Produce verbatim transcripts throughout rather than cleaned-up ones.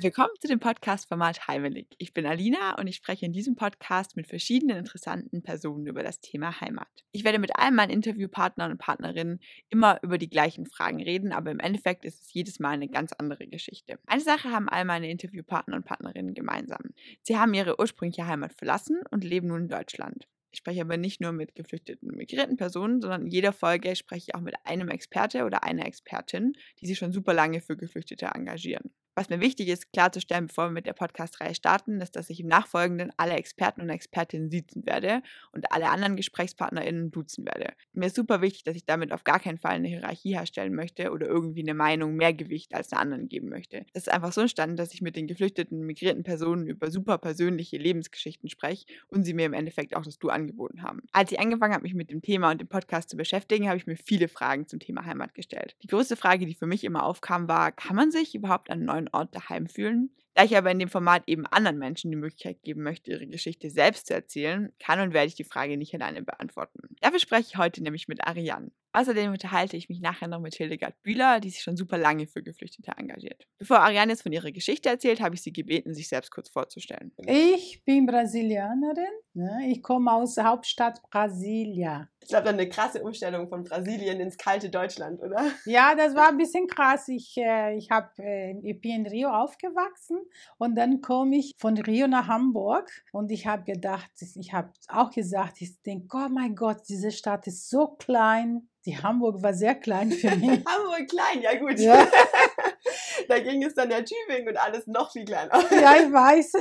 Willkommen zu dem Podcast-Format Heimelig. Ich bin Alina und ich spreche in diesem Podcast mit verschiedenen interessanten Personen über das Thema Heimat. Ich werde mit all meinen Interviewpartnern und Partnerinnen immer über die gleichen Fragen reden, aber im Endeffekt ist es jedes Mal eine ganz andere Geschichte. Eine Sache haben all meine Interviewpartner und Partnerinnen gemeinsam. Sie haben ihre ursprüngliche Heimat verlassen und leben nun in Deutschland. Ich spreche aber nicht nur mit geflüchteten, migrierten Personen, sondern in jeder Folge spreche ich auch mit einem Experte oder einer Expertin, die sich schon super lange für Geflüchtete engagieren. Was mir wichtig ist, klarzustellen, bevor wir mit der Podcast-Reihe starten, ist, dass ich im Nachfolgenden alle Experten und Expertinnen siezen werde und alle anderen GesprächspartnerInnen duzen werde. Mir ist super wichtig, dass ich damit auf gar keinen Fall eine Hierarchie herstellen möchte oder irgendwie eine Meinung mehr Gewicht als einer anderen geben möchte. Es ist einfach so entstanden, dass ich mit den geflüchteten, migrierten Personen über super persönliche Lebensgeschichten spreche und sie mir im Endeffekt auch das Du angeboten haben. Als ich angefangen habe, mich mit dem Thema und dem Podcast zu beschäftigen, habe ich mir viele Fragen zum Thema Heimat gestellt. Die größte Frage, die für mich immer aufkam, war: Kann man sich überhaupt einen neuen Ort daheim fühlen? Da ich aber in dem Format eben anderen Menschen die Möglichkeit geben möchte, ihre Geschichte selbst zu erzählen, kann und werde ich die Frage nicht alleine beantworten. Dafür spreche ich heute nämlich mit Ariane. Außerdem unterhalte ich mich nachher noch mit Hildegard Bühler, die sich schon super lange für Geflüchtete engagiert. Bevor Ariane jetzt von ihrer Geschichte erzählt, habe ich sie gebeten, sich selbst kurz vorzustellen. Ich bin Brasilianerin. Ich komme aus der Hauptstadt Brasilia. Ich glaube, eine krasse Umstellung von Brasilien ins kalte Deutschland, oder? Ja, das war ein bisschen krass. Ich, ich, hab, ich bin in Rio aufgewachsen und dann komme ich von Rio nach Hamburg. Und ich habe gedacht, ich habe auch gesagt, ich denke, oh mein Gott, diese Stadt ist so klein. Die Hamburg war sehr klein für mich. Hamburg klein, ja gut. Ja. Da ging es dann ja Tübingen und alles noch viel kleiner. Ja, ich weiß.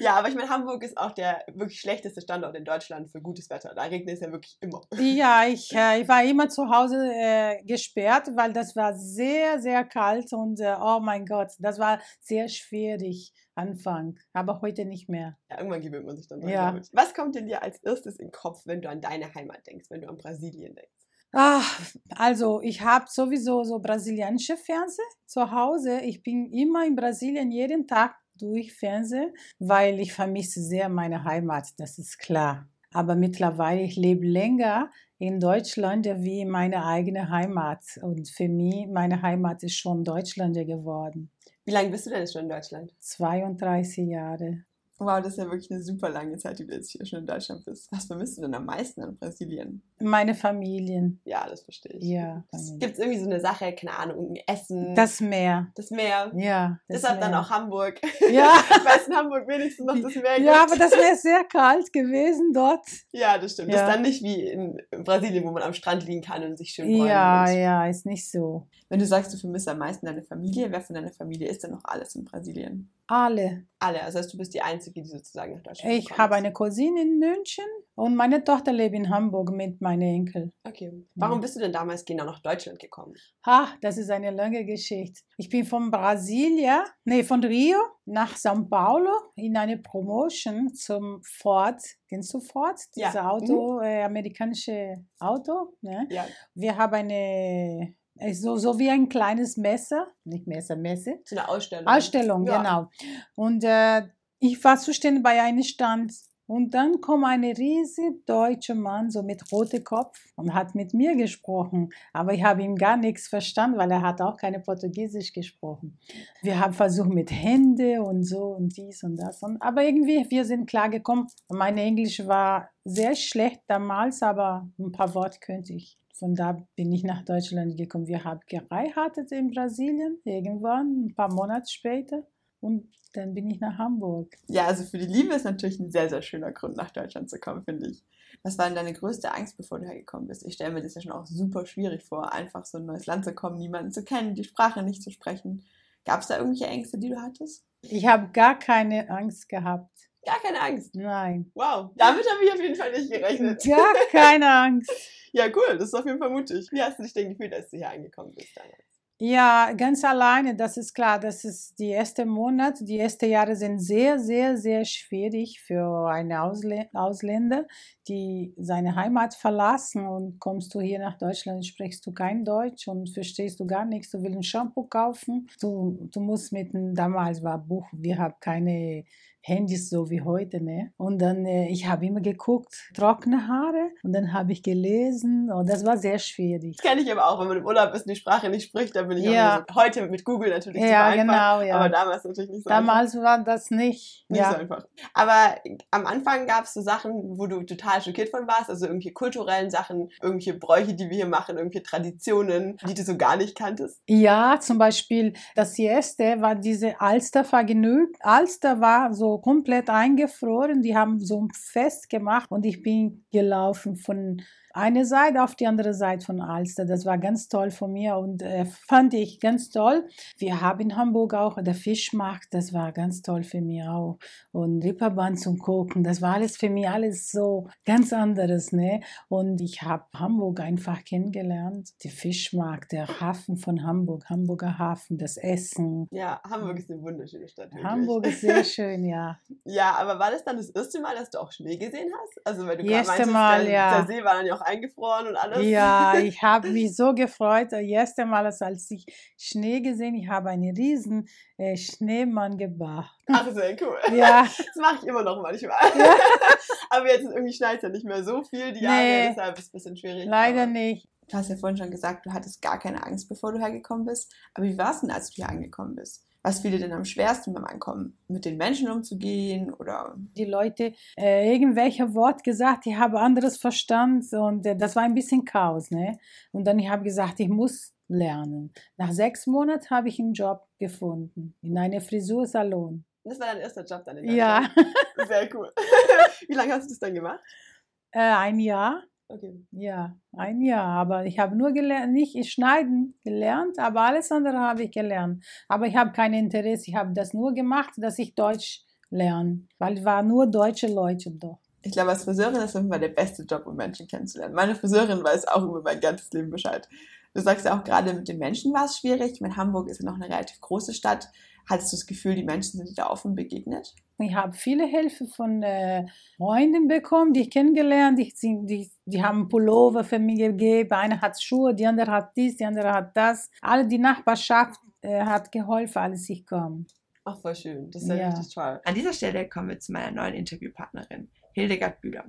Ja, aber ich meine, Hamburg ist auch der wirklich schlechteste Standort in Deutschland für gutes Wetter. Da regnet es ja wirklich immer. Ja, ich, äh, ich war immer zu Hause äh, gesperrt, weil das war sehr, sehr kalt. Und äh, oh mein Gott, das war sehr schwierig. Anfang, aber heute nicht mehr. Ja, irgendwann gewöhnt man sich dann dran. Ja. Was kommt denn dir als erstes in den Kopf, wenn du an deine Heimat denkst, wenn du an Brasilien denkst? Ach, also ich habe sowieso so brasilianische Fernsehen zu Hause. Ich bin immer in Brasilien jeden Tag durch Fernsehen, weil ich vermisse sehr meine Heimat, das ist klar. Aber mittlerweile, ich lebe länger in Deutschland wie meine eigene Heimat. Und für mich, meine Heimat ist schon Deutschland geworden. Wie lange bist du denn schon in Deutschland? zweiunddreißig Jahre. Wow, das ist ja wirklich eine super lange Zeit, die du jetzt hier schon in Deutschland bist. Was vermisst du denn am meisten an Brasilien? Meine Familien. Ja, das verstehe ich. Ja. Gibt es irgendwie so eine Sache, keine Ahnung, Essen? Das Meer. Das Meer. Ja. Das Deshalb Meer. Dann auch Hamburg. Ja. Ich weiß, in Hamburg wenigstens noch das Meer gibt. Ja, aber das wäre sehr kalt gewesen dort. Ja, das stimmt. Ja. Das ist dann nicht wie in Brasilien, wo man am Strand liegen kann und sich schön freuen. Ja, ja, ist nicht so. Wenn du sagst, du vermisst am meisten deine Familie, wer von deiner Familie ist denn noch alles in Brasilien? Alle. Alle, also heißt, du bist die Einzige, die sozusagen nach Deutschland kommt. Ich habe eine Cousine in München und meine Tochter lebt in Hamburg mit meinen Enkeln. Okay. Warum ja. bist du denn damals genau nach Deutschland gekommen? Ach, das ist eine lange Geschichte. Ich bin von Brasilia, nee, von Rio nach São Paulo in eine Promotion zum Ford. Kennst du Ford? Dieses ja. Auto, mhm. äh, amerikanische Auto. Ne? Ja. Wir haben eine... So, so wie ein kleines Messer, nicht Messer, Messe. So eine Ausstellung. Ausstellung, ja. Genau. Und äh, ich war zuständig bei einem Stand und dann kommt ein riesiger deutscher Mann, so mit rotem Kopf und hat mit mir gesprochen. Aber ich habe ihm gar nichts verstanden, weil er hat auch keine Portugiesisch gesprochen. Wir haben versucht mit Hände und so und dies und das. Und, aber irgendwie, wir sind klar gekommen. Mein Englisch war sehr schlecht damals, aber ein paar Worte könnte ich. Von da bin ich nach Deutschland gekommen. Wir haben geheiratet in Brasilien, irgendwann, ein paar Monate später. Und dann bin ich nach Hamburg. Ja, also für die Liebe ist natürlich ein sehr, sehr schöner Grund, nach Deutschland zu kommen, finde ich. Was war denn deine größte Angst, bevor du hergekommen bist? Ich stelle mir das ja schon auch super schwierig vor, einfach so in ein neues Land zu kommen, niemanden zu kennen, die Sprache nicht zu sprechen. Gab es da irgendwelche Ängste, die du hattest? Ich habe gar keine Angst gehabt. Gar keine Angst? Nein. Wow, damit habe ich auf jeden Fall nicht gerechnet. Gar keine Angst. Ja, cool, das ist auf jeden Fall mutig. Wie hast du dich denn gefühlt, als du hier angekommen bist damals? Ja, ganz alleine, das ist klar. Das ist die ersten Monate, die ersten Jahre sind sehr, sehr, sehr schwierig für einen Ausl- Ausländer, die seine Heimat verlassen und kommst du hier nach Deutschland, sprichst du kein Deutsch und verstehst du gar nichts. Du willst ein Shampoo kaufen, du, du musst mit, damals war Buch, wir haben keine Handys so wie heute, ne? Und dann, äh, ich habe immer geguckt, trockene Haare, und dann habe ich gelesen, und das war sehr schwierig. Das kenne ich aber auch, wenn man im Urlaub ist und die Sprache nicht spricht, dann bin ich ja. auch so, heute mit Google natürlich ja, zu genau, ja. aber damals natürlich nicht so damals einfach. Damals war das nicht. Nicht ja. so einfach. Aber am Anfang gab es so Sachen, wo du total schockiert von warst, also irgendwelche kulturellen Sachen, irgendwelche Bräuche, die wir hier machen, irgendwelche Traditionen, die du so gar nicht kanntest? Ja, zum Beispiel das erste war diese Alstervergnügen. Alster war so komplett eingefroren, die haben so ein Fest gemacht und ich bin gelaufen von eine Seite auf die andere Seite von Alster. Das war ganz toll von mir und äh, fand ich ganz toll. Wir haben in Hamburg auch der Fischmarkt, das war ganz toll für mich auch. Und Ripperbahn zum Gucken, das war alles für mich alles so ganz anderes, ne? Und ich habe Hamburg einfach kennengelernt. Der Fischmarkt, der Hafen von Hamburg, Hamburger Hafen, das Essen. Ja, Hamburg ist eine wunderschöne Stadt. Wirklich. Hamburg ist sehr schön, ja. Ja, aber war das dann das erste Mal, dass du auch Schnee gesehen hast? Also weil du gerade meintest, der, ja. der See war dann ja auch eingefroren und alles. Ja, ich habe mich so gefreut. Das erste Mal, als ich Schnee gesehen habe, ich habe einen riesen äh, Schneemann gebaut. Ach, sehr cool. Ja. Das mache ich immer noch manchmal. Ja. Aber jetzt irgendwie schneit es ja nicht mehr so viel die Jahre, nee, deshalb ist es ein bisschen schwierig. Leider aber. Nicht. Du hast ja vorhin schon gesagt, du hattest gar keine Angst, bevor du hergekommen bist. Aber wie war es denn, als du hier angekommen bist? Was fiel dir denn am schwersten beim Ankommen? Mit den Menschen umzugehen oder? Die Leute, äh, irgendwelche Wort gesagt, ich habe anderes Verstand und äh, das war ein bisschen Chaos, ne? Und dann habe ich gesagt, ich muss lernen. Nach sechs Monaten habe ich einen Job gefunden, in einem Friseursalon. Das war dein erster Job dann in Deutschland? Ja. Sehr cool. Wie lange hast du das dann gemacht? Äh, ein Jahr. Okay. Ja, ein Jahr, aber ich habe nur gelernt, nicht schneiden gelernt, aber alles andere habe ich gelernt. Aber ich habe kein Interesse, ich habe das nur gemacht, dass ich Deutsch lerne, weil es waren nur deutsche Leute da. Ich glaube, als Friseurin ist das immer der beste Job, um Menschen kennenzulernen. Meine Friseurin weiß auch über mein ganzes Leben Bescheid. Du sagst ja auch gerade, mit den Menschen war es schwierig. Ich meine, Hamburg ist ja noch eine relativ große Stadt. Hattest du das Gefühl, die Menschen sind dir da offen begegnet? Ich habe viele Hilfe von äh, Freunden bekommen, die ich kennengelernt habe. Die, die, die haben Pullover für mich gegeben. Eine hat Schuhe, die andere hat dies, die andere hat das. Alle die Nachbarschaft äh, hat geholfen, als ich kam. Ach, voll schön. Das ist ja, ja richtig toll. An dieser Stelle kommen wir zu meiner neuen Interviewpartnerin, Hildegard Bühler.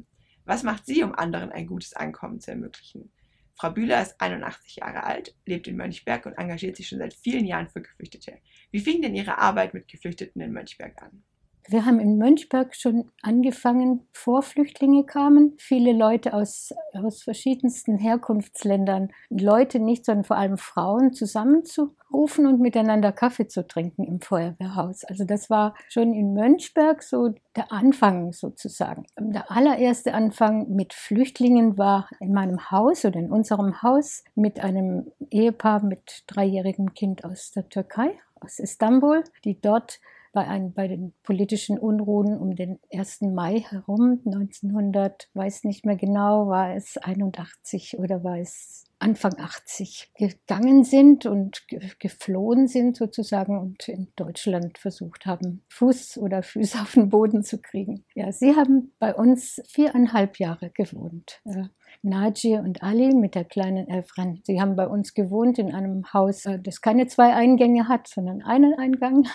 Was macht sie, um anderen ein gutes Ankommen zu ermöglichen? Frau Bühler ist einundachtzig Jahre alt, lebt in Mönchberg und engagiert sich schon seit vielen Jahren für Geflüchtete. Wie fing denn Ihre Arbeit mit Geflüchteten in Mönchberg an? Wir haben in Mönchberg schon angefangen, bevor Flüchtlinge kamen. Viele Leute aus, aus verschiedensten Herkunftsländern, Leute nicht, sondern vor allem Frauen, zusammenzurufen und miteinander Kaffee zu trinken im Feuerwehrhaus. Also das war schon in Mönchberg so der Anfang sozusagen. Der allererste Anfang mit Flüchtlingen war in meinem Haus oder in unserem Haus mit einem Ehepaar mit dreijährigem Kind aus der Türkei, aus Istanbul, die dort Bei, ein, bei den politischen Unruhen um den ersten Mai herum, neunzehnhundert, weiß nicht mehr genau, war es einundachtzig oder war es Anfang achtzig, gegangen sind und geflohen sind sozusagen und in Deutschland versucht haben, Fuß oder Füße auf den Boden zu kriegen. Ja, sie haben bei uns viereinhalb Jahre gewohnt. Ja. Naji und Ali mit der kleinen Elfren. Sie haben bei uns gewohnt in einem Haus, das keine zwei Eingänge hat, sondern einen Eingang.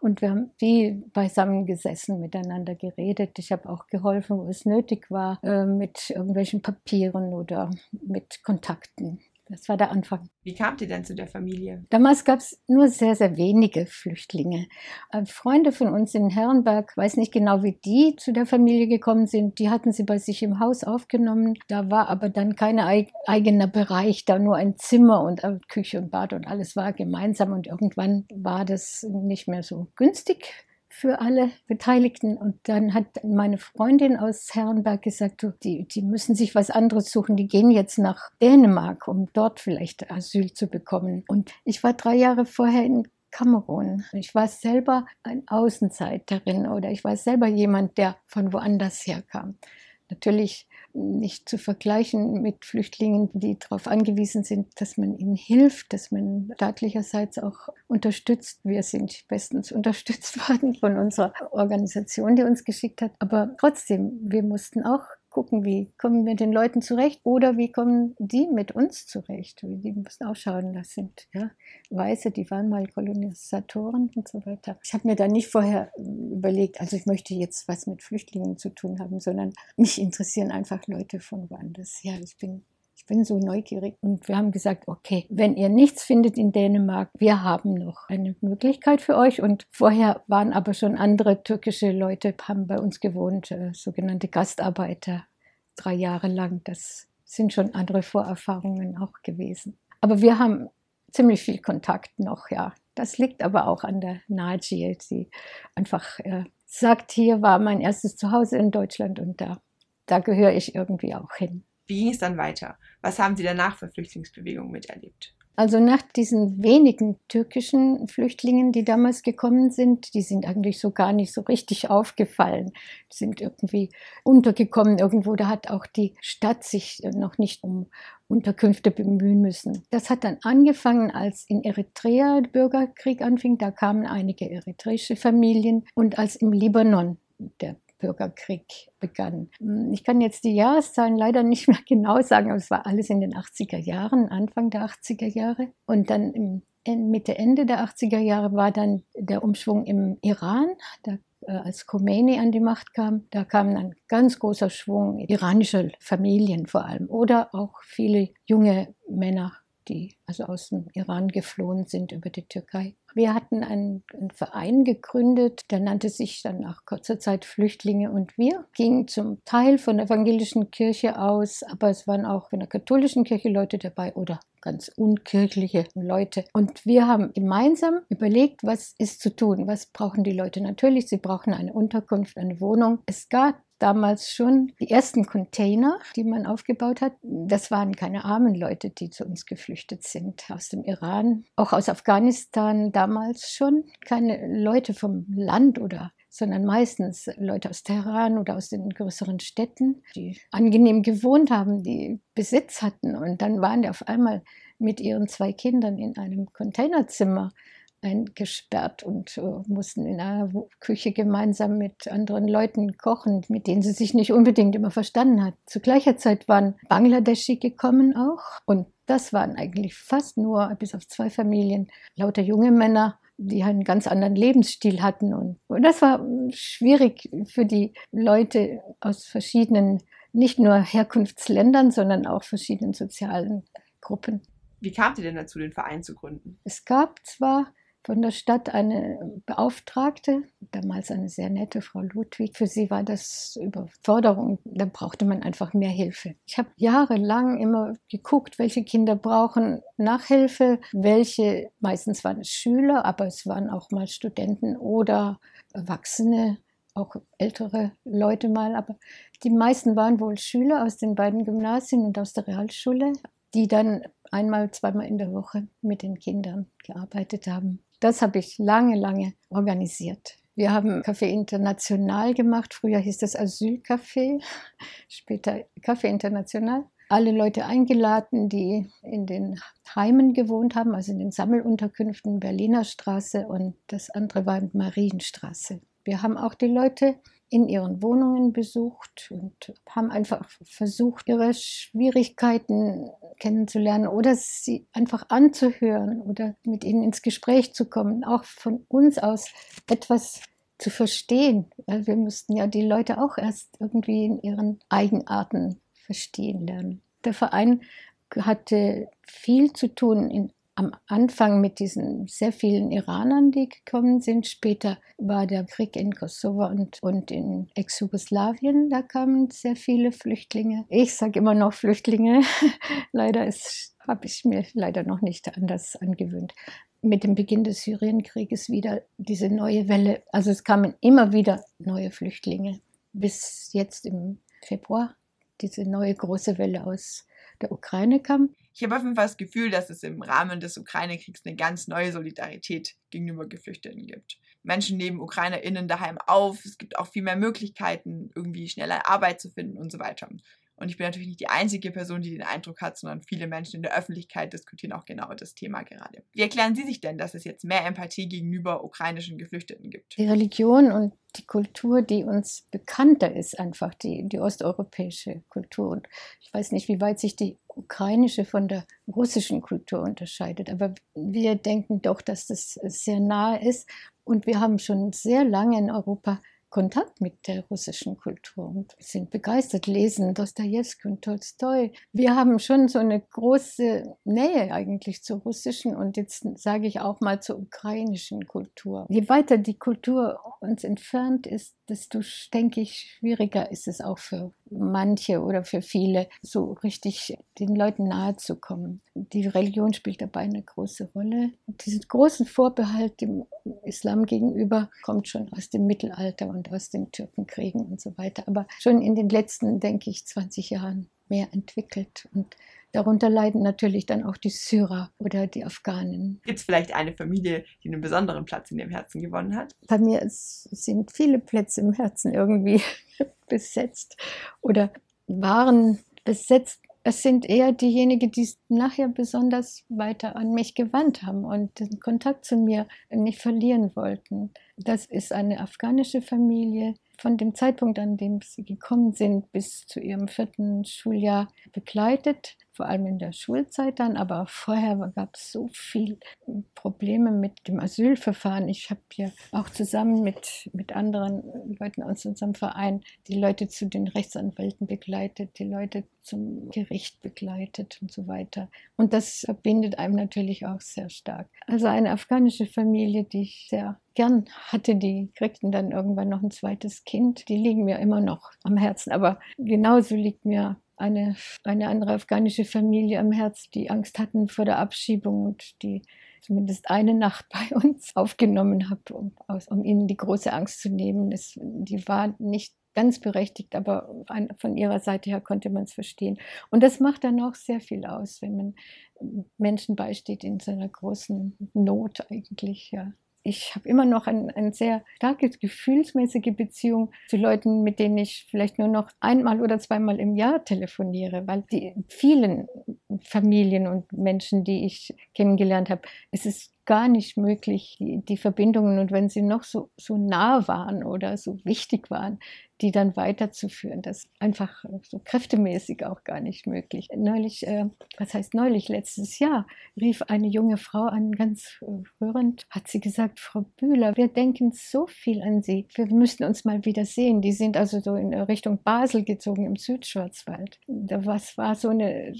Und wir haben die beisammen gesessen, miteinander geredet. Ich habe auch geholfen, wo es nötig war, mit irgendwelchen Papieren oder mit Kontakten. Das war der Anfang. Wie kamt ihr denn zu der Familie? Damals gab es nur sehr, sehr wenige Flüchtlinge. Freunde von uns in Herrenberg, weiß nicht genau, wie die zu der Familie gekommen sind. Die hatten sie bei sich im Haus aufgenommen. Da war aber dann kein eigener Bereich, da nur ein Zimmer und Küche und Bad und alles war gemeinsam. Und irgendwann war das nicht mehr so günstig für alle Beteiligten. Und dann hat meine Freundin aus Herrenberg gesagt, du, die, die müssen sich was anderes suchen, die gehen jetzt nach Dänemark, um dort vielleicht Asyl zu bekommen. Und ich war drei Jahre vorher in Kamerun. Ich war selber eine Außenseiterin oder ich war selber jemand, der von woanders herkam. Natürlich nicht zu vergleichen mit Flüchtlingen, die darauf angewiesen sind, dass man ihnen hilft, dass man staatlicherseits auch unterstützt. Wir sind bestens unterstützt worden von unserer Organisation, die uns geschickt hat. Aber trotzdem, wir mussten auch gucken, wie kommen wir mit den Leuten zurecht oder wie kommen die mit uns zurecht. Die müssen auch schauen, das sind ja, Weiße, die waren mal Kolonisatoren und so weiter. Ich habe mir da nicht vorher überlegt, also ich möchte jetzt was mit Flüchtlingen zu tun haben, sondern mich interessieren einfach Leute von woanders. Ja, ich bin... Ich bin so neugierig und wir haben gesagt, okay, wenn ihr nichts findet in Dänemark, wir haben noch eine Möglichkeit für euch. Und vorher waren aber schon andere türkische Leute, haben bei uns gewohnt, äh, sogenannte Gastarbeiter, drei Jahre lang. Das sind schon andere Vorerfahrungen auch gewesen. Aber wir haben ziemlich viel Kontakt noch, ja. Das liegt aber auch an der Naji, die einfach äh, sagt, hier war mein erstes Zuhause in Deutschland und da, da gehöre ich irgendwie auch hin. Wie ging es dann weiter? Was haben Sie danach für Flüchtlingsbewegungen miterlebt? Also nach diesen wenigen türkischen Flüchtlingen, die damals gekommen sind, die sind eigentlich so gar nicht so richtig aufgefallen, sind irgendwie untergekommen irgendwo. Da hat auch die Stadt sich noch nicht um Unterkünfte bemühen müssen. Das hat dann angefangen, als in Eritrea der Bürgerkrieg anfing. Da kamen einige eritreische Familien und als im Libanon der Bürgerkrieg begann. Ich kann jetzt die Jahreszahlen leider nicht mehr genau sagen, aber es war alles in den achtziger Jahren, Anfang der achtziger Jahre. Und dann im Mitte, Ende der achtziger Jahre war dann der Umschwung im Iran, da, als Khomeini an die Macht kam. Da kam ein ganz großer Schwung iranischer Familien vor allem oder auch viele junge Männer, die also aus dem Iran geflohen sind über die Türkei. Wir hatten einen, einen Verein gegründet, der nannte sich dann nach kurzer Zeit Flüchtlinge und wir. Ging zum Teil von der evangelischen Kirche aus, aber es waren auch von der katholischen Kirche Leute dabei oder ganz unkirchliche Leute. Und wir haben gemeinsam überlegt, was ist zu tun, was brauchen die Leute. Natürlich, sie brauchen eine Unterkunft, eine Wohnung. Es gab damals schon die ersten Container, die man aufgebaut hat. Das waren keine armen Leute, die zu uns geflüchtet sind aus dem Iran, auch aus Afghanistan damals schon. Keine Leute vom Land oder, sondern meistens Leute aus Teheran oder aus den größeren Städten, die angenehm gewohnt haben, die Besitz hatten. Und dann waren die auf einmal mit ihren zwei Kindern in einem Containerzimmer eingesperrt und uh, mussten in einer Küche gemeinsam mit anderen Leuten kochen, mit denen sie sich nicht unbedingt immer verstanden hat. Zu gleicher Zeit waren Bangladeschi gekommen auch und das waren eigentlich fast nur, bis auf zwei Familien, lauter junge Männer, die einen ganz anderen Lebensstil hatten und, und das war schwierig für die Leute aus verschiedenen, nicht nur Herkunftsländern, sondern auch verschiedenen sozialen Gruppen. Wie kamt ihr denn dazu, den Verein zu gründen? Es gab zwar von der Stadt eine Beauftragte, damals eine sehr nette Frau Ludwig. Für sie war das Überforderung, da brauchte man einfach mehr Hilfe. Ich habe jahrelang immer geguckt, welche Kinder brauchen Nachhilfe, welche, meistens waren es Schüler, aber es waren auch mal Studenten oder Erwachsene, auch ältere Leute mal. Aber die meisten waren wohl Schüler aus den beiden Gymnasien und aus der Realschule, die dann einmal, zweimal in der Woche mit den Kindern gearbeitet haben. Das habe ich lange, lange organisiert. Wir haben Café International gemacht. Früher hieß das Asylcafé, später Café International. Alle Leute eingeladen, die in den Heimen gewohnt haben, also in den Sammelunterkünften Berliner Straße und das andere war Marienstraße. Wir haben auch die Leute in ihren Wohnungen besucht und haben einfach versucht, ihre Schwierigkeiten kennenzulernen oder sie einfach anzuhören oder mit ihnen ins Gespräch zu kommen, auch von uns aus etwas zu verstehen. Wir mussten ja die Leute auch erst irgendwie in ihren Eigenarten verstehen lernen. Der Verein hatte viel zu tun in am Anfang mit diesen sehr vielen Iranern, die gekommen sind. Später war der Krieg in Kosovo und, und in Ex-Jugoslawien. Da kamen sehr viele Flüchtlinge. Ich sage immer noch Flüchtlinge. Leider habe ich mir leider noch nicht anders angewöhnt. Mit dem Beginn des Syrienkrieges wieder diese neue Welle. Also es kamen immer wieder neue Flüchtlinge. Bis jetzt im Februar diese neue große Welle aus der Ukraine kam. Ich habe auf jeden Fall das Gefühl, dass es im Rahmen des Ukraine-Kriegs eine ganz neue Solidarität gegenüber Geflüchteten gibt. Menschen nehmen UkrainerInnen daheim auf, es gibt auch viel mehr Möglichkeiten, irgendwie schneller Arbeit zu finden und so weiter. Und ich bin natürlich nicht die einzige Person, die den Eindruck hat, sondern viele Menschen in der Öffentlichkeit diskutieren auch genau das Thema gerade. Wie erklären Sie sich denn, dass es jetzt mehr Empathie gegenüber ukrainischen Geflüchteten gibt? Die Religion und die Kultur, die uns bekannter ist einfach, die, die osteuropäische Kultur. Und ich weiß nicht, wie weit sich die ukrainische von der russischen Kultur unterscheidet, aber wir denken doch, dass das sehr nahe ist. Und wir haben schon sehr lange in Europa Kontakt mit der russischen Kultur und sind begeistert, lesen Dostojewski und Tolstoi. Wir haben schon so eine große Nähe eigentlich zur russischen und jetzt sage ich auch mal zur ukrainischen Kultur. Je weiter die Kultur uns entfernt ist, desto, denke ich, schwieriger ist es auch für manche oder für viele, so richtig den Leuten nahe zu kommen. Die Religion spielt dabei eine große Rolle. Diesen großen Vorbehalt dem Islam gegenüber kommt schon aus dem Mittelalter und aus den Türkenkriegen und so weiter, aber schon in den letzten, denke ich, zwanzig Jahren mehr entwickelt. Und darunter leiden natürlich dann auch die Syrer oder die Afghanen. Gibt es vielleicht eine Familie, die einen besonderen Platz in dem Herzen gewonnen hat? Bei mir ist, sind viele Plätze im Herzen irgendwie besetzt oder waren besetzt. Es sind eher diejenigen, die nachher besonders weiter an mich gewandt haben und den Kontakt zu mir nicht verlieren wollten. Das ist eine afghanische Familie. Von dem Zeitpunkt, an dem sie gekommen sind, bis zu ihrem vierten Schuljahr begleitet, vor allem in der Schulzeit dann, aber auch vorher gab es so viele Probleme mit dem Asylverfahren. Ich habe ja auch zusammen mit, mit anderen Leuten aus unserem Verein die Leute zu den Rechtsanwälten begleitet, die Leute zum Gericht begleitet und so weiter. Und das verbindet einem natürlich auch sehr stark. Also eine afghanische Familie, die ich sehr gern hatte, die kriegten dann irgendwann noch ein zweites Kind. Die liegen mir immer noch am Herzen, aber genauso liegt mir Eine, eine andere afghanische Familie am Herzen, die Angst hatten vor der Abschiebung und die zumindest eine Nacht bei uns aufgenommen hat, um, aus, um ihnen die große Angst zu nehmen. Es, die war nicht ganz berechtigt, aber an, von ihrer Seite her konnte man es verstehen. Und das macht dann auch sehr viel aus, wenn man Menschen beisteht in so einer großen Not eigentlich, ja. Ich habe immer noch ein, ein sehr starkes, gefühlsmäßige Beziehung zu Leuten, mit denen ich vielleicht nur noch einmal oder zweimal im Jahr telefoniere, weil die vielen Familien und Menschen, die ich kennengelernt habe, es ist gar nicht möglich, die, die Verbindungen, und wenn sie noch so, so nah waren oder so wichtig waren, die dann weiterzuführen. Das ist einfach so kräftemäßig auch gar nicht möglich. Neulich, äh, was heißt neulich, letztes Jahr rief eine junge Frau an, ganz rührend, hat sie gesagt, Frau Bühler, wir denken so viel an Sie, wir müssen uns mal wieder sehen. Die sind also so in Richtung Basel gezogen, im Südschwarzwald. Das war so eine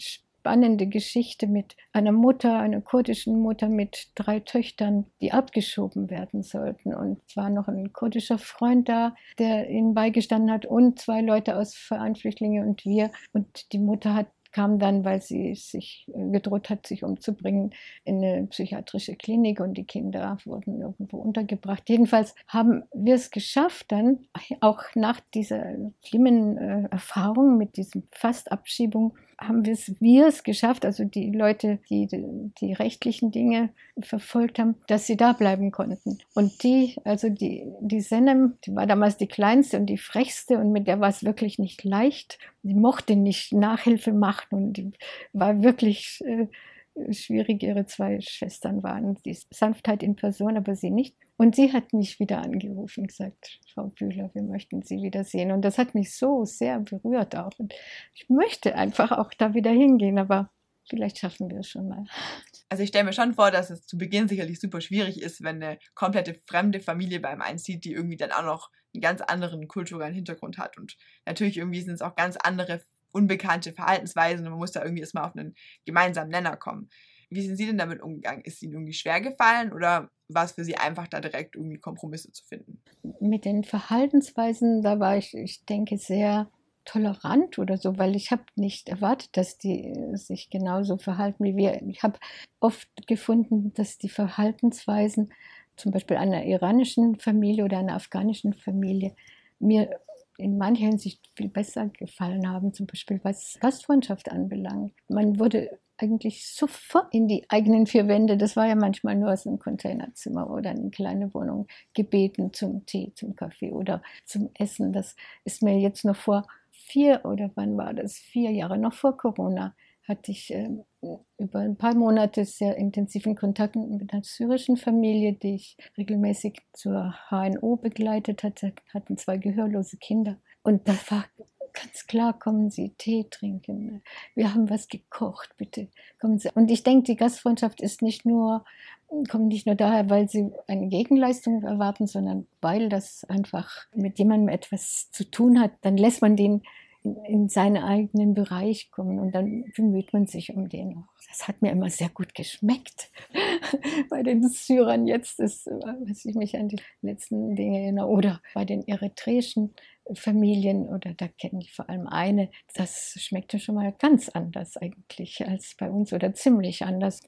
spannende Geschichte mit einer Mutter, einer kurdischen Mutter mit drei Töchtern, die abgeschoben werden sollten. Und es war noch ein kurdischer Freund da, der ihnen beigestanden hat, und zwei Leute aus Verein Flüchtlinge und wir. Und die Mutter hat, kam dann, weil sie sich gedroht hat, sich umzubringen, in eine psychiatrische Klinik, und die Kinder wurden irgendwo untergebracht. Jedenfalls haben wir es geschafft, dann auch nach dieser schlimmen äh, Erfahrung mit diesem Fastabschiebung, haben wir es, wir es geschafft, also die Leute, die, die die rechtlichen Dinge verfolgt haben, dass sie da bleiben konnten. Und die, also die, die Senem, die war damals die kleinste und die frechste, und mit der war es wirklich nicht leicht. Die mochte nicht Nachhilfe machen und die war wirklich äh, schwierig. Ihre zwei Schwestern waren die Sanftheit in Person, aber sie nicht. Und sie hat mich wieder angerufen und gesagt, Frau Bühler, wir möchten Sie wieder sehen. Und das hat mich so sehr berührt auch. Und ich möchte einfach auch da wieder hingehen, aber vielleicht schaffen wir es schon mal. Also ich stelle mir schon vor, dass es zu Beginn sicherlich super schwierig ist, wenn eine komplette fremde Familie bei einem einzieht, die irgendwie dann auch noch einen ganz anderen kulturellen Hintergrund hat. Und natürlich irgendwie sind es auch ganz andere, unbekannte Verhaltensweisen und man muss da irgendwie erstmal auf einen gemeinsamen Nenner kommen. Wie sind Sie denn damit umgegangen? Ist es Ihnen irgendwie schwer gefallen oder war es für Sie einfach, da direkt irgendwie Kompromisse zu finden? Mit den Verhaltensweisen, da war ich, ich denke, sehr tolerant oder so, weil ich habe nicht erwartet, dass die sich genauso verhalten wie wir. Ich habe oft gefunden, dass die Verhaltensweisen zum Beispiel einer iranischen Familie oder einer afghanischen Familie mir in mancher Hinsicht viel besser gefallen haben, zum Beispiel was Gastfreundschaft anbelangt. Man wurde eigentlich sofort in die eigenen vier Wände, das war ja manchmal nur so ein Containerzimmer oder eine kleine Wohnung, gebeten zum Tee, zum Kaffee oder zum Essen. Das ist mir jetzt noch vor vier oder wann war das, vier Jahre, noch vor Corona, hatte ich äh, über ein paar Monate sehr intensiven Kontakt mit einer syrischen Familie, die ich regelmäßig zur H N O begleitet hatte, hatten zwei gehörlose Kinder. Und da war ganz klar, kommen Sie Tee trinken, wir haben was gekocht, bitte kommen Sie. Und ich denke, die Gastfreundschaft ist nicht nur, kommt nicht nur daher, weil sie eine Gegenleistung erwarten, sondern weil das einfach mit jemandem etwas zu tun hat, dann lässt man den in seinen eigenen Bereich kommen und dann bemüht man sich um den auch. Das hat mir immer sehr gut geschmeckt bei den Syrern. Jetzt ist, was ich mich an die letzten Dinge erinnere, oder bei den eritreischen Familien, oder da kenne ich vor allem eine, das schmeckte schon mal ganz anders eigentlich als bei uns oder ziemlich anders.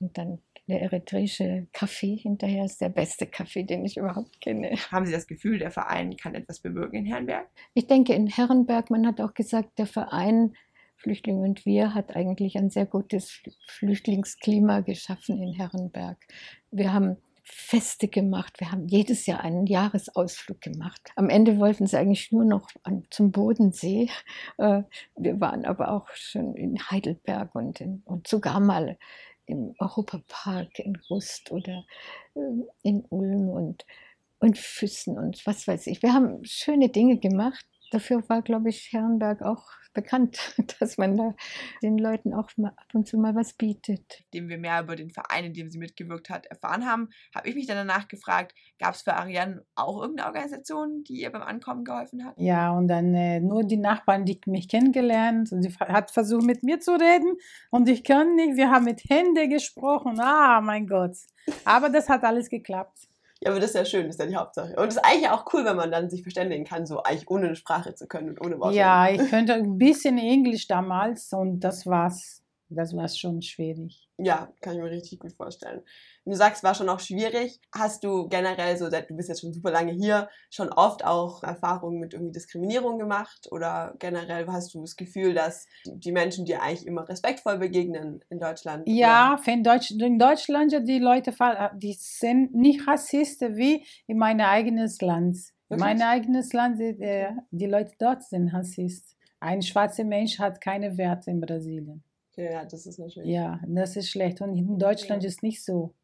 Und dann der eritreische Kaffee hinterher ist der beste Kaffee, den ich überhaupt kenne. Haben Sie das Gefühl, der Verein kann etwas bewirken in Herrenberg? Ich denke, in Herrenberg, man hat auch gesagt, der Verein Flüchtlinge und wir hat eigentlich ein sehr gutes Flüchtlingsklima geschaffen in Herrenberg. Wir haben Feste gemacht, wir haben jedes Jahr einen Jahresausflug gemacht. Am Ende wollten sie eigentlich nur noch an, zum Bodensee. Äh, wir waren aber auch schon in Heidelberg und, in, und sogar mal im Europapark in Rust oder in Ulm und, und Füssen und was weiß ich. Wir haben schöne Dinge gemacht. Dafür war, glaube ich, Herrenberg auch bekannt, dass man da den Leuten auch mal ab und zu mal was bietet. Indem wir mehr über den Verein, in dem sie mitgewirkt hat, erfahren haben, habe ich mich dann danach gefragt, gab es für Ariane auch irgendeine Organisation, die ihr beim Ankommen geholfen hat? Ja, und dann äh, nur die Nachbarn, die mich kennengelernt und sie hat versucht, mit mir zu reden und ich kann nicht, wir haben mit Händen gesprochen, ah, mein Gott. Aber das hat alles geklappt. Ja, aber das ist ja schön, das ist ja die Hauptsache. Und es ist eigentlich auch cool, wenn man dann sich verständigen kann, so eigentlich ohne eine Sprache zu können und ohne Worte. Ja, ich könnte ein bisschen Englisch damals und das war's. Das war schon schwierig. Ja, kann ich mir richtig gut vorstellen. Du sagst, es war schon auch schwierig. Hast du generell so, du bist jetzt schon super lange hier, schon oft auch Erfahrungen mit irgendwie Diskriminierung gemacht? Oder generell hast du das Gefühl, dass die Menschen dir eigentlich immer respektvoll begegnen in Deutschland? Ja, in Deutschland sind die Leute, die sind nicht Rassisten wie in meinem eigenen Land. In meinem eigenen Land, die Leute dort sind Rassisten. Ein schwarzer Mensch hat keine Werte in Brasilien. Ja, das ist natürlich. Ja, das ist schlecht. Und in Deutschland ist es nicht so.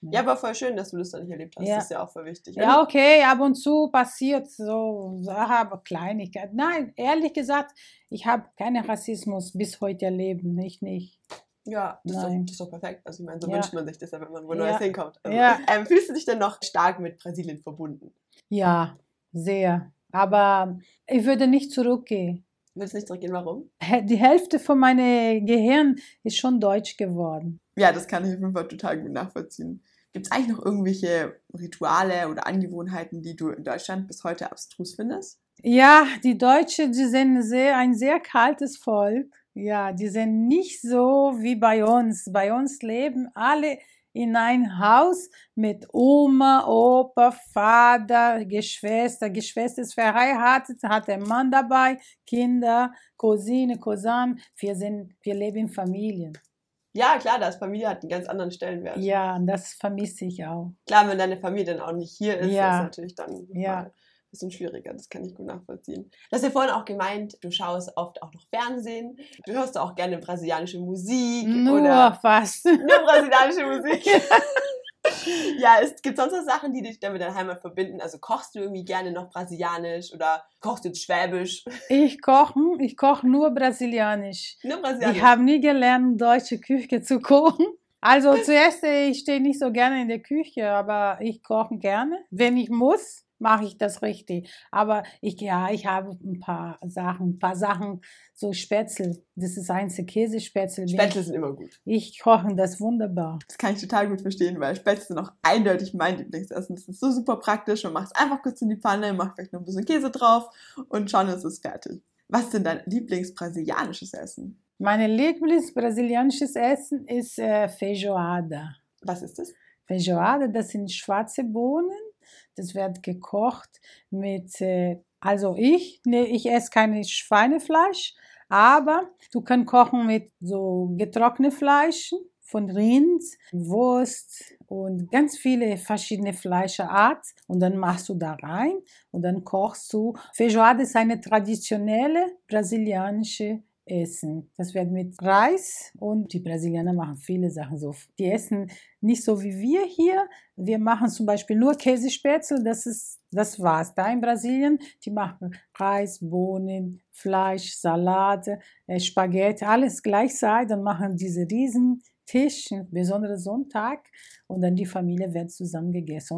Ja, aber voll schön, dass du das dann hier erlebt hast. Ja. Das ist ja auch voll wichtig. Ja, okay, ab und zu passiert so, aber Kleinigkeit. Nein, ehrlich gesagt, ich habe keinen Rassismus bis heute erlebt. Ich nicht. Ja, das ist, doch, das ist doch perfekt. Also ich meine, so ja. wünscht man sich das ja, wenn man wo Neues ja. hinkommt. Also, ja. ähm, fühlst du dich denn noch stark mit Brasilien verbunden? Ja, sehr. Aber ich würde nicht zurückgehen. Willst du nicht zurückgehen? Warum? Die Hälfte von meinem Gehirn ist schon deutsch geworden. Ja, das kann ich auf jeden Fall total gut nachvollziehen. Gibt es eigentlich noch irgendwelche Rituale oder Angewohnheiten, die du in Deutschland bis heute abstrus findest? Ja, die Deutschen, die sind sehr, ein sehr kaltes Volk. Ja, die sind nicht so wie bei uns. Bei uns leben alle in ein Haus mit Oma, Opa, Vater, Geschwister. Geschwister ist verheiratet, hat einen Mann dabei, Kinder, Cousine, Cousin. Wir, sind, wir leben in Familien. Ja, klar, das Familie hat einen ganz anderen Stellenwert. Ja, das vermisse ich auch. Klar, wenn deine Familie dann auch nicht hier ist, ja. ist natürlich dann ja. ein bisschen schwieriger. Das kann ich gut nachvollziehen. Du hast ja vorhin auch gemeint, du schaust oft auch noch Fernsehen. Du hörst auch gerne brasilianische Musik. Nur oder fast. Nur brasilianische Musik. Ja, es gibt sonst noch Sachen, die dich dann mit deiner Heimat verbinden. Also kochst du irgendwie gerne noch brasilianisch oder kochst du jetzt schwäbisch? Ich koche ich koch nur brasilianisch. Nur brasilianisch? Ich habe nie gelernt, deutsche Küche zu kochen. Also zuerst, ich stehe nicht so gerne in der Küche, aber ich koche gerne. Wenn ich muss, mache ich das richtig. Aber ich, ja, ich habe ein paar Sachen, ein paar Sachen, so Spätzle. Das ist einzige Käsespätzle. Spätzle sind immer gut. Ich koche das wunderbar. Das kann ich total gut verstehen, weil Spätzle sind auch eindeutig mein Lieblingsessen. Das ist so super praktisch. Man macht es einfach kurz in die Pfanne, macht vielleicht noch ein bisschen Käse drauf und schon ist es fertig. Was ist denn dein Lieblingsbrasilianisches Essen? Mein Lieblingsbrasilianisches Essen ist äh, Feijoada. Was ist das? Feijoada, das sind schwarze Bohnen. Das wird gekocht mit, äh, also ich, nee, ich esse kein Schweinefleisch, aber du kannst kochen mit so getrocknetem Fleisch, von Rind, Wurst und ganz viele verschiedene Fleischarten. Und dann machst du da rein und dann kochst du. Feijoada ist eine traditionelle brasilianische Essen. Das wird mit Reis und die Brasilianer machen viele Sachen so. Die essen nicht so wie wir hier. Wir machen zum Beispiel nur Käsespätzle, das ist, das war's. Da in Brasilien, die machen Reis, Bohnen, Fleisch, Salate, Spaghetti, alles gleichzeitig. Dann machen diese riesen Tisch, einen besonderen Sonntag und dann die Familie wird zusammen gegessen.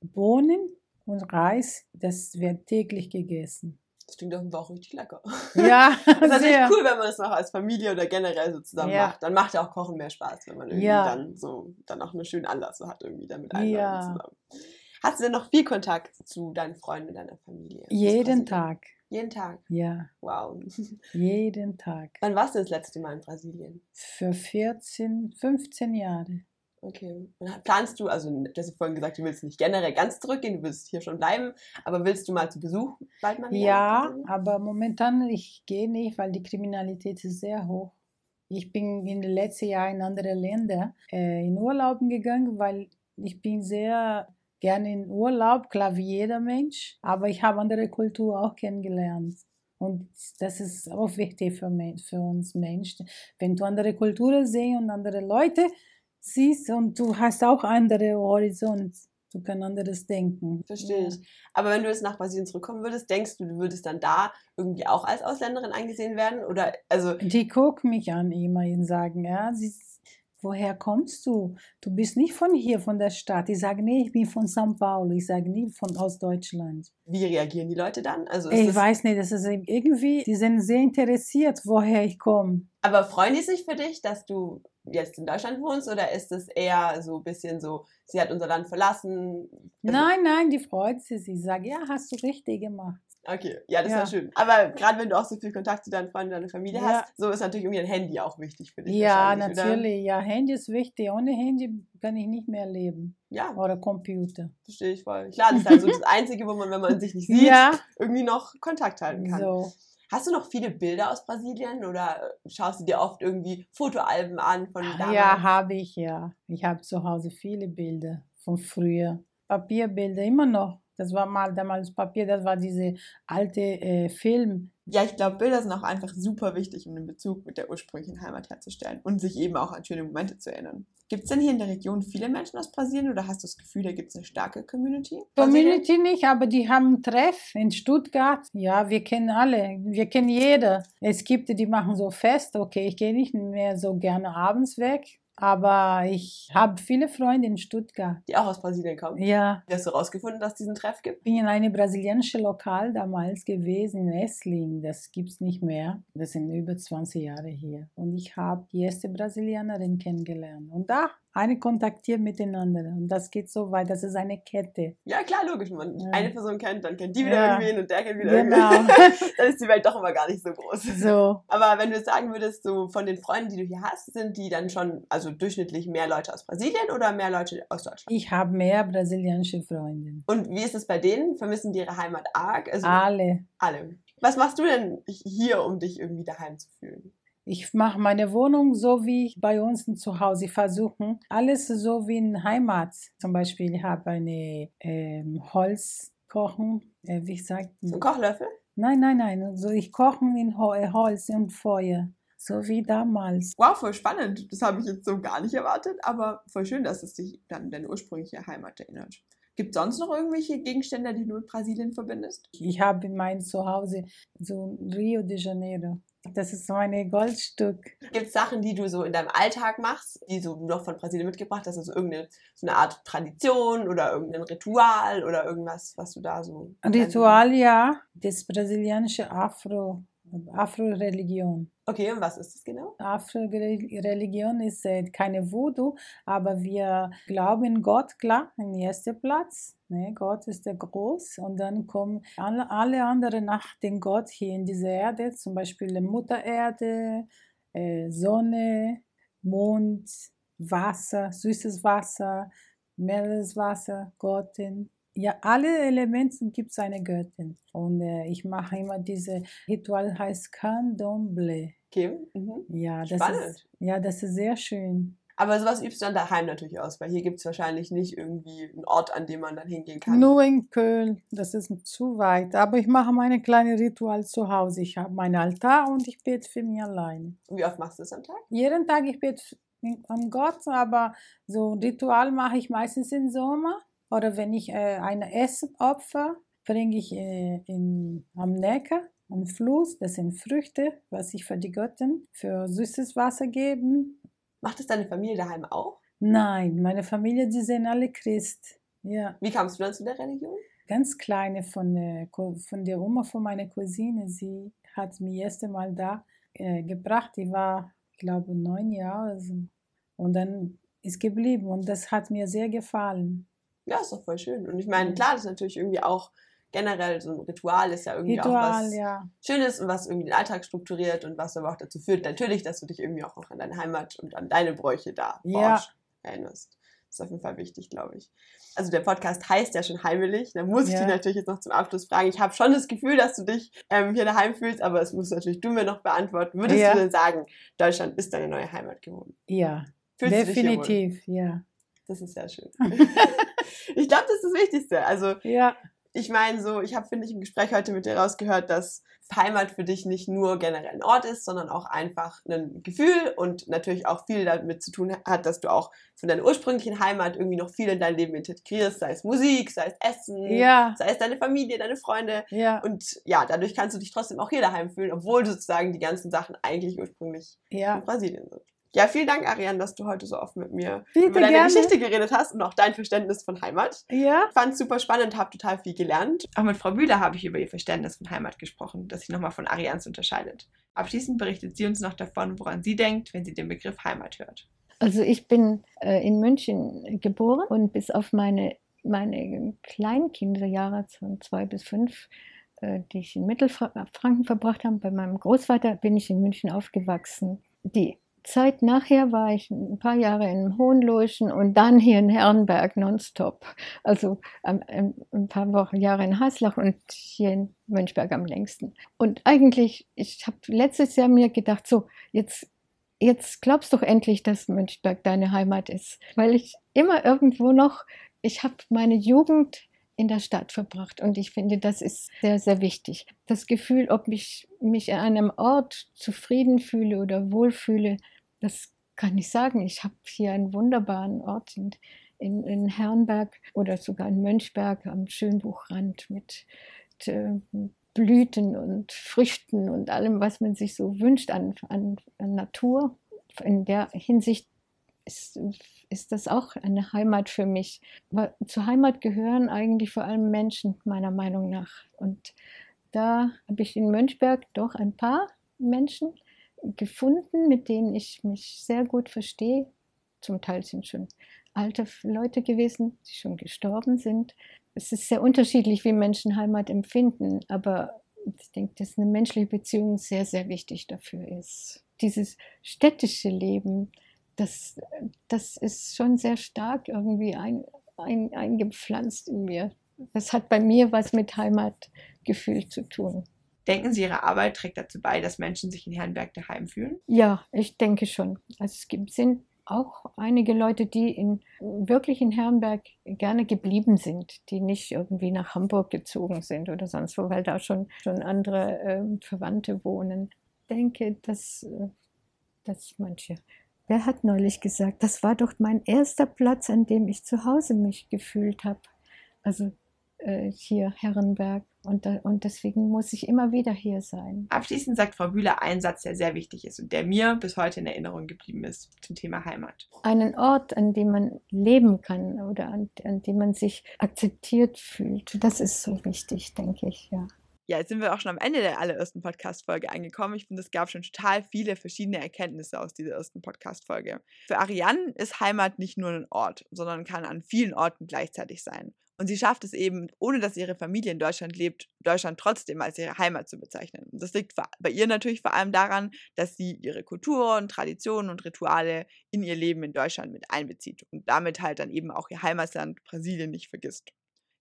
Und Bohnen und Reis, das wird täglich gegessen. Das klingt auf jeden Fall auch richtig lecker. Ja, das ist natürlich cool, wenn man das noch als Familie oder generell so zusammen ja. macht. Dann macht ja auch Kochen mehr Spaß, wenn man irgendwie ja. dann so dann auch einen schönen Anlass so hat, irgendwie damit einladen ja. zusammen. Hast du denn noch viel Kontakt zu deinen Freunden und deiner Familie? Jeden Tag. Jeden Tag? Ja. Wow. Jeden Tag. Wann warst du das letzte Mal in Brasilien? Für vierzehn, fünfzehn Jahre. Okay. Und planst du, also du hast vorhin gesagt, du willst nicht generell ganz zurückgehen, du willst hier schon bleiben, aber willst du mal zu Besuch bald mal? Ja, aber momentan, ich gehe nicht, weil die Kriminalität ist sehr hoch. Ich bin in den letzten Jahren in andere Länder äh, in Urlauben gegangen, weil ich bin sehr gerne in Urlaub, klar wie jeder Mensch, aber ich habe andere Kultur auch kennengelernt. Und das ist auch wichtig für, für uns Menschen. Wenn du andere Kulturen siehst und andere Leute siehst und du hast auch andere Horizont, du kannst anderes denken. Verstehe ich. Ja. Aber wenn du jetzt nach Brasilien zurückkommen würdest, denkst du, du würdest dann da irgendwie auch als Ausländerin angesehen werden? Oder also die gucken mich an immer und sagen, ja, sie, woher kommst du? Du bist nicht von hier, von der Stadt. Ich sage, nee, ich bin von São Paulo. Ich sage, nie von aus Deutschland. Wie reagieren die Leute dann? Also ist ich weiß nicht, das ist irgendwie, die sind sehr interessiert, woher ich komme. Aber freuen die sich für dich, dass du jetzt in Deutschland wohnst oder ist es eher so ein bisschen so, sie hat unser Land verlassen? Nein, nein, die freut sich. Sie sagt, ja, hast du richtig gemacht. Okay, ja, das ja. war schön. Aber gerade wenn du auch so viel Kontakt zu deinen Freunden und deiner Familie ja. hast, so ist natürlich irgendwie ein Handy auch wichtig für dich. Ja, natürlich. Oder? Ja, Handy ist wichtig. Ohne Handy kann ich nicht mehr leben. Ja. Oder Computer. Verstehe ich voll. Klar, das ist halt so das Einzige, wo man, wenn man sich nicht sieht, ja. irgendwie noch Kontakt halten kann. So. Hast du noch viele Bilder aus Brasilien oder schaust du dir oft irgendwie Fotoalben an von damals? Ja, habe ich, ja. Ich habe zu Hause viele Bilder von früher. Papierbilder immer noch. Das war mal damals Papier, das war diese alte äh, Film. Ja, ich glaube, Bilder sind auch einfach super wichtig, um den Bezug mit der ursprünglichen Heimat herzustellen und sich eben auch an schöne Momente zu erinnern. Gibt es denn hier in der Region viele Menschen aus Brasilien oder hast du das Gefühl, da gibt es eine starke Community? Community nicht, aber die haben einen Treff in Stuttgart. Ja, wir kennen alle, wir kennen jeder. Es gibt, die machen so fest, okay, ich gehe nicht mehr so gerne abends weg. Aber ich habe viele Freunde in Stuttgart. Die auch aus Brasilien kommen? Ja. Hast du herausgefunden, dass es diesen Treff gibt? Ich bin in einem brasilianischen Lokal damals gewesen, in Esslingen. Das gibt es nicht mehr. Das sind über zwanzig Jahre hier. Und ich habe die erste Brasilianerin kennengelernt. Und da eine kontaktiert mit den anderen. Und das geht so weit. Das ist eine Kette. Ja, klar, logisch. Wenn man ja. eine Person kennt, dann kennt die wieder ja. irgendwen und der kennt wieder genau. irgendwen. Dann ist die Welt doch immer gar nicht so groß. So. Aber wenn du jetzt sagen würdest, so von den Freunden, die du hier hast, sind die dann schon, also durchschnittlich mehr Leute aus Brasilien oder mehr Leute aus Deutschland? Ich habe mehr brasilianische Freunde. Und wie ist es bei denen? Vermissen die ihre Heimat arg? Also alle. Alle. Was machst du denn hier, um dich irgendwie daheim zu fühlen? Ich mache meine Wohnung so wie bei uns zu Hause. Ich versuche alles so wie in Heimat. Zum Beispiel, ich habe eine ähm, Holzkochen, äh, wie ich sage. So ein Kochlöffel? Nein, nein, nein. Also ich koche in Holz und Feuer. So wie damals. Wow, voll spannend. Das habe ich jetzt so gar nicht erwartet, aber voll schön, dass es dich an deine ursprüngliche Heimat erinnert. Gibt es sonst noch irgendwelche Gegenstände, die du mit Brasilien verbindest? Ich habe in meinem Zuhause so Rio de Janeiro. Das ist so ein Goldstück. Gibt es Sachen, die du so in deinem Alltag machst, die du noch von Brasilien mitgebracht hast? Also irgendeine so eine Art Tradition oder irgendein Ritual oder irgendwas, was du da so... Ritual, ja. Das brasilianische Afro, Afro-Religion. Okay, und was ist das genau? Afro-Religion ist äh, keine Voodoo, aber wir glauben in Gott, klar, im ersten Platz. Ne? Gott ist der Groß und dann kommen alle, alle anderen nach dem Gott hier in dieser Erde, zum Beispiel Mutter Erde, äh, Sonne, Mond, Wasser, süßes Wasser, Meereswasser, Göttin. Ja, alle Elemente gibt es eine Göttin. Und äh, ich mache immer diese Ritual, heißt Candomblé. Okay. Mhm. Ja, das ist, ja, das ist sehr schön. Aber sowas übst du dann daheim natürlich aus, weil hier gibt es wahrscheinlich nicht irgendwie einen Ort, an dem man dann hingehen kann. Nur in Köln, das ist zu weit. Aber ich mache meine kleine Ritual zu Hause. Ich habe meinen Altar und ich bete für mich allein. Wie oft machst du das am Tag? Jeden Tag, ich bete an Gott, aber so ein Ritual mache ich meistens im Sommer. Oder wenn ich äh, ein Essen opfer, bringe ich äh, in, am Neckar. Am Fluss, das sind Früchte, was ich für die Göttin für süßes Wasser geben. Macht das deine Familie daheim auch? Nein, meine Familie, die sind alle Christ. Ja. Wie kamst du dann zu der Religion? Ganz kleine von der, von der Oma von meiner Cousine. Sie hat mich das erste Mal da äh, gebracht. Die war, ich glaube, neun Jahre oder so. Und dann ist geblieben und das hat mir sehr gefallen. Ja, ist doch voll schön. Und ich meine, klar, das ist natürlich irgendwie auch generell so ein Ritual ist ja irgendwie Ritual, auch was ja. Schönes und was irgendwie den Alltag strukturiert und was aber auch dazu führt, natürlich, dass du dich irgendwie auch noch an deine Heimat und an deine Bräuche da ja. erinnerst. Das ist auf jeden Fall wichtig, glaube ich. Also der Podcast heißt ja schon Heimelig. Da muss ich ja. dich natürlich jetzt noch zum Abschluss fragen. Ich habe schon das Gefühl, dass du dich ähm, hier daheim fühlst, aber es musst natürlich du mir noch beantworten. Würdest ja. du denn sagen, Deutschland ist deine neue Heimat geworden? Ja, fühlst definitiv, du dich ja. Das ist sehr schön. Ich glaube, das ist das Wichtigste. Also ja. Ich meine, so, ich habe, finde ich, im Gespräch heute mit dir rausgehört, dass Heimat für dich nicht nur generell ein Ort ist, sondern auch einfach ein Gefühl und natürlich auch viel damit zu tun hat, dass du auch von deiner ursprünglichen Heimat irgendwie noch viel in dein Leben integrierst, sei es Musik, sei es Essen, ja. sei es deine Familie, deine Freunde. Ja. Und ja, dadurch kannst du dich trotzdem auch hier daheim fühlen, obwohl sozusagen die ganzen Sachen eigentlich ursprünglich ja. in Brasilien sind. Ja, vielen Dank, Ariane, dass du heute so oft mit mir Bitte über deine gerne. Geschichte geredet hast und auch dein Verständnis von Heimat. Ja. Ich fand es super spannend und habe total viel gelernt. Auch mit Frau Bühler habe ich über ihr Verständnis von Heimat gesprochen, das sich nochmal von Arianes unterscheidet. Abschließend berichtet sie uns noch davon, woran sie denkt, wenn sie den Begriff Heimat hört. Also ich bin äh, in München geboren und bis auf meine, meine Kleinkinderjahre von zwei bis fünf, äh, die ich in Mittelfranken verbracht habe, bei meinem Großvater bin ich in München aufgewachsen. Die Zeit nachher war ich ein paar Jahre in Hohenloischen und dann hier in Herrenberg nonstop. Also ein, ein paar Wochen, Jahre in Haslach und hier in Mönchberg am längsten. Und eigentlich, ich habe letztes Jahr mir gedacht, so, jetzt, jetzt glaubst doch endlich, dass Mönchberg deine Heimat ist. Weil ich immer irgendwo noch, ich habe meine Jugend in der Stadt verbracht und ich finde, das ist sehr, sehr wichtig. Das Gefühl, ob ich mich an einem Ort zufrieden fühle oder wohlfühle, das kann ich sagen. Ich habe hier einen wunderbaren Ort in, in, in Herrenberg oder sogar in Mönchberg am Schönbuchrand mit, mit Blüten und Früchten und allem, was man sich so wünscht an, an, an Natur. In der Hinsicht ist, ist das auch eine Heimat für mich. Aber zur Heimat gehören eigentlich vor allem Menschen, meiner Meinung nach. Und da habe ich in Mönchberg doch ein paar Menschen gefunden, mit denen ich mich sehr gut verstehe. Zum Teil sind schon alte Leute gewesen, die schon gestorben sind. Es ist sehr unterschiedlich, wie Menschen Heimat empfinden, aber ich denke, dass eine menschliche Beziehung sehr, sehr wichtig dafür ist. Dieses städtische Leben, das, das ist schon sehr stark irgendwie ein, ein, eingepflanzt in mir. Das hat bei mir was mit Heimatgefühl zu tun. Denken Sie, Ihre Arbeit trägt dazu bei, dass Menschen sich in Herrenberg daheim fühlen? Ja, ich denke schon. Also es gibt, sind auch einige Leute, die in, wirklich in Herrenberg gerne geblieben sind, die nicht irgendwie nach Hamburg gezogen sind oder sonst wo, weil da schon, schon andere äh, Verwandte wohnen. Ich denke, dass, dass manche... Wer hat neulich gesagt, das war doch mein erster Platz, an dem ich zu Hause mich gefühlt habe. Also äh, hier Herrenberg. Und, da, und deswegen muss ich immer wieder hier sein. Abschließend sagt Frau Bühler einen Satz, der sehr wichtig ist und der mir bis heute in Erinnerung geblieben ist zum Thema Heimat. Einen Ort, an dem man leben kann oder an, an dem man sich akzeptiert fühlt. Das ist so wichtig, denke ich, ja. Ja, jetzt sind wir auch schon am Ende der allerersten Podcast-Folge angekommen. Ich finde, es gab schon total viele verschiedene Erkenntnisse aus dieser ersten Podcast-Folge. Für Ariane ist Heimat nicht nur ein Ort, sondern kann an vielen Orten gleichzeitig sein. Und sie schafft es eben, ohne dass ihre Familie in Deutschland lebt, Deutschland trotzdem als ihre Heimat zu bezeichnen. Das liegt bei ihr natürlich vor allem daran, dass sie ihre Kulturen, Traditionen und Rituale in ihr Leben in Deutschland mit einbezieht und damit halt dann eben auch ihr Heimatland Brasilien nicht vergisst.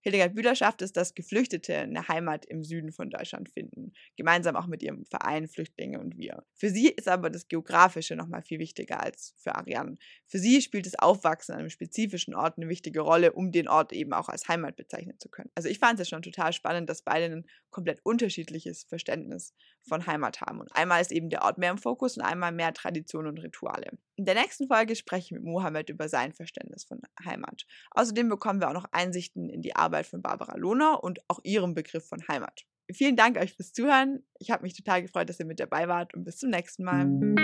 Hildegard Bühler schafft es, dass Geflüchtete eine Heimat im Süden von Deutschland finden, gemeinsam auch mit ihrem Verein Flüchtlinge und wir. Für sie ist aber das Geografische nochmal viel wichtiger als für Ariane. Für sie spielt das Aufwachsen an einem spezifischen Ort eine wichtige Rolle, um den Ort eben auch als Heimat bezeichnen zu können. Also ich fand es ja schon total spannend, dass beide ein komplett unterschiedliches Verständnis von Heimat haben. Und einmal ist eben der Ort mehr im Fokus und einmal mehr Tradition und Rituale. In der nächsten Folge spreche ich mit Mohammed über sein Verständnis von Heimat. Außerdem bekommen wir auch noch Einsichten in die Arbeit von Barbara Lohner und auch ihrem Begriff von Heimat. Vielen Dank euch fürs Zuhören. Ich habe mich total gefreut, dass ihr mit dabei wart und bis zum nächsten Mal.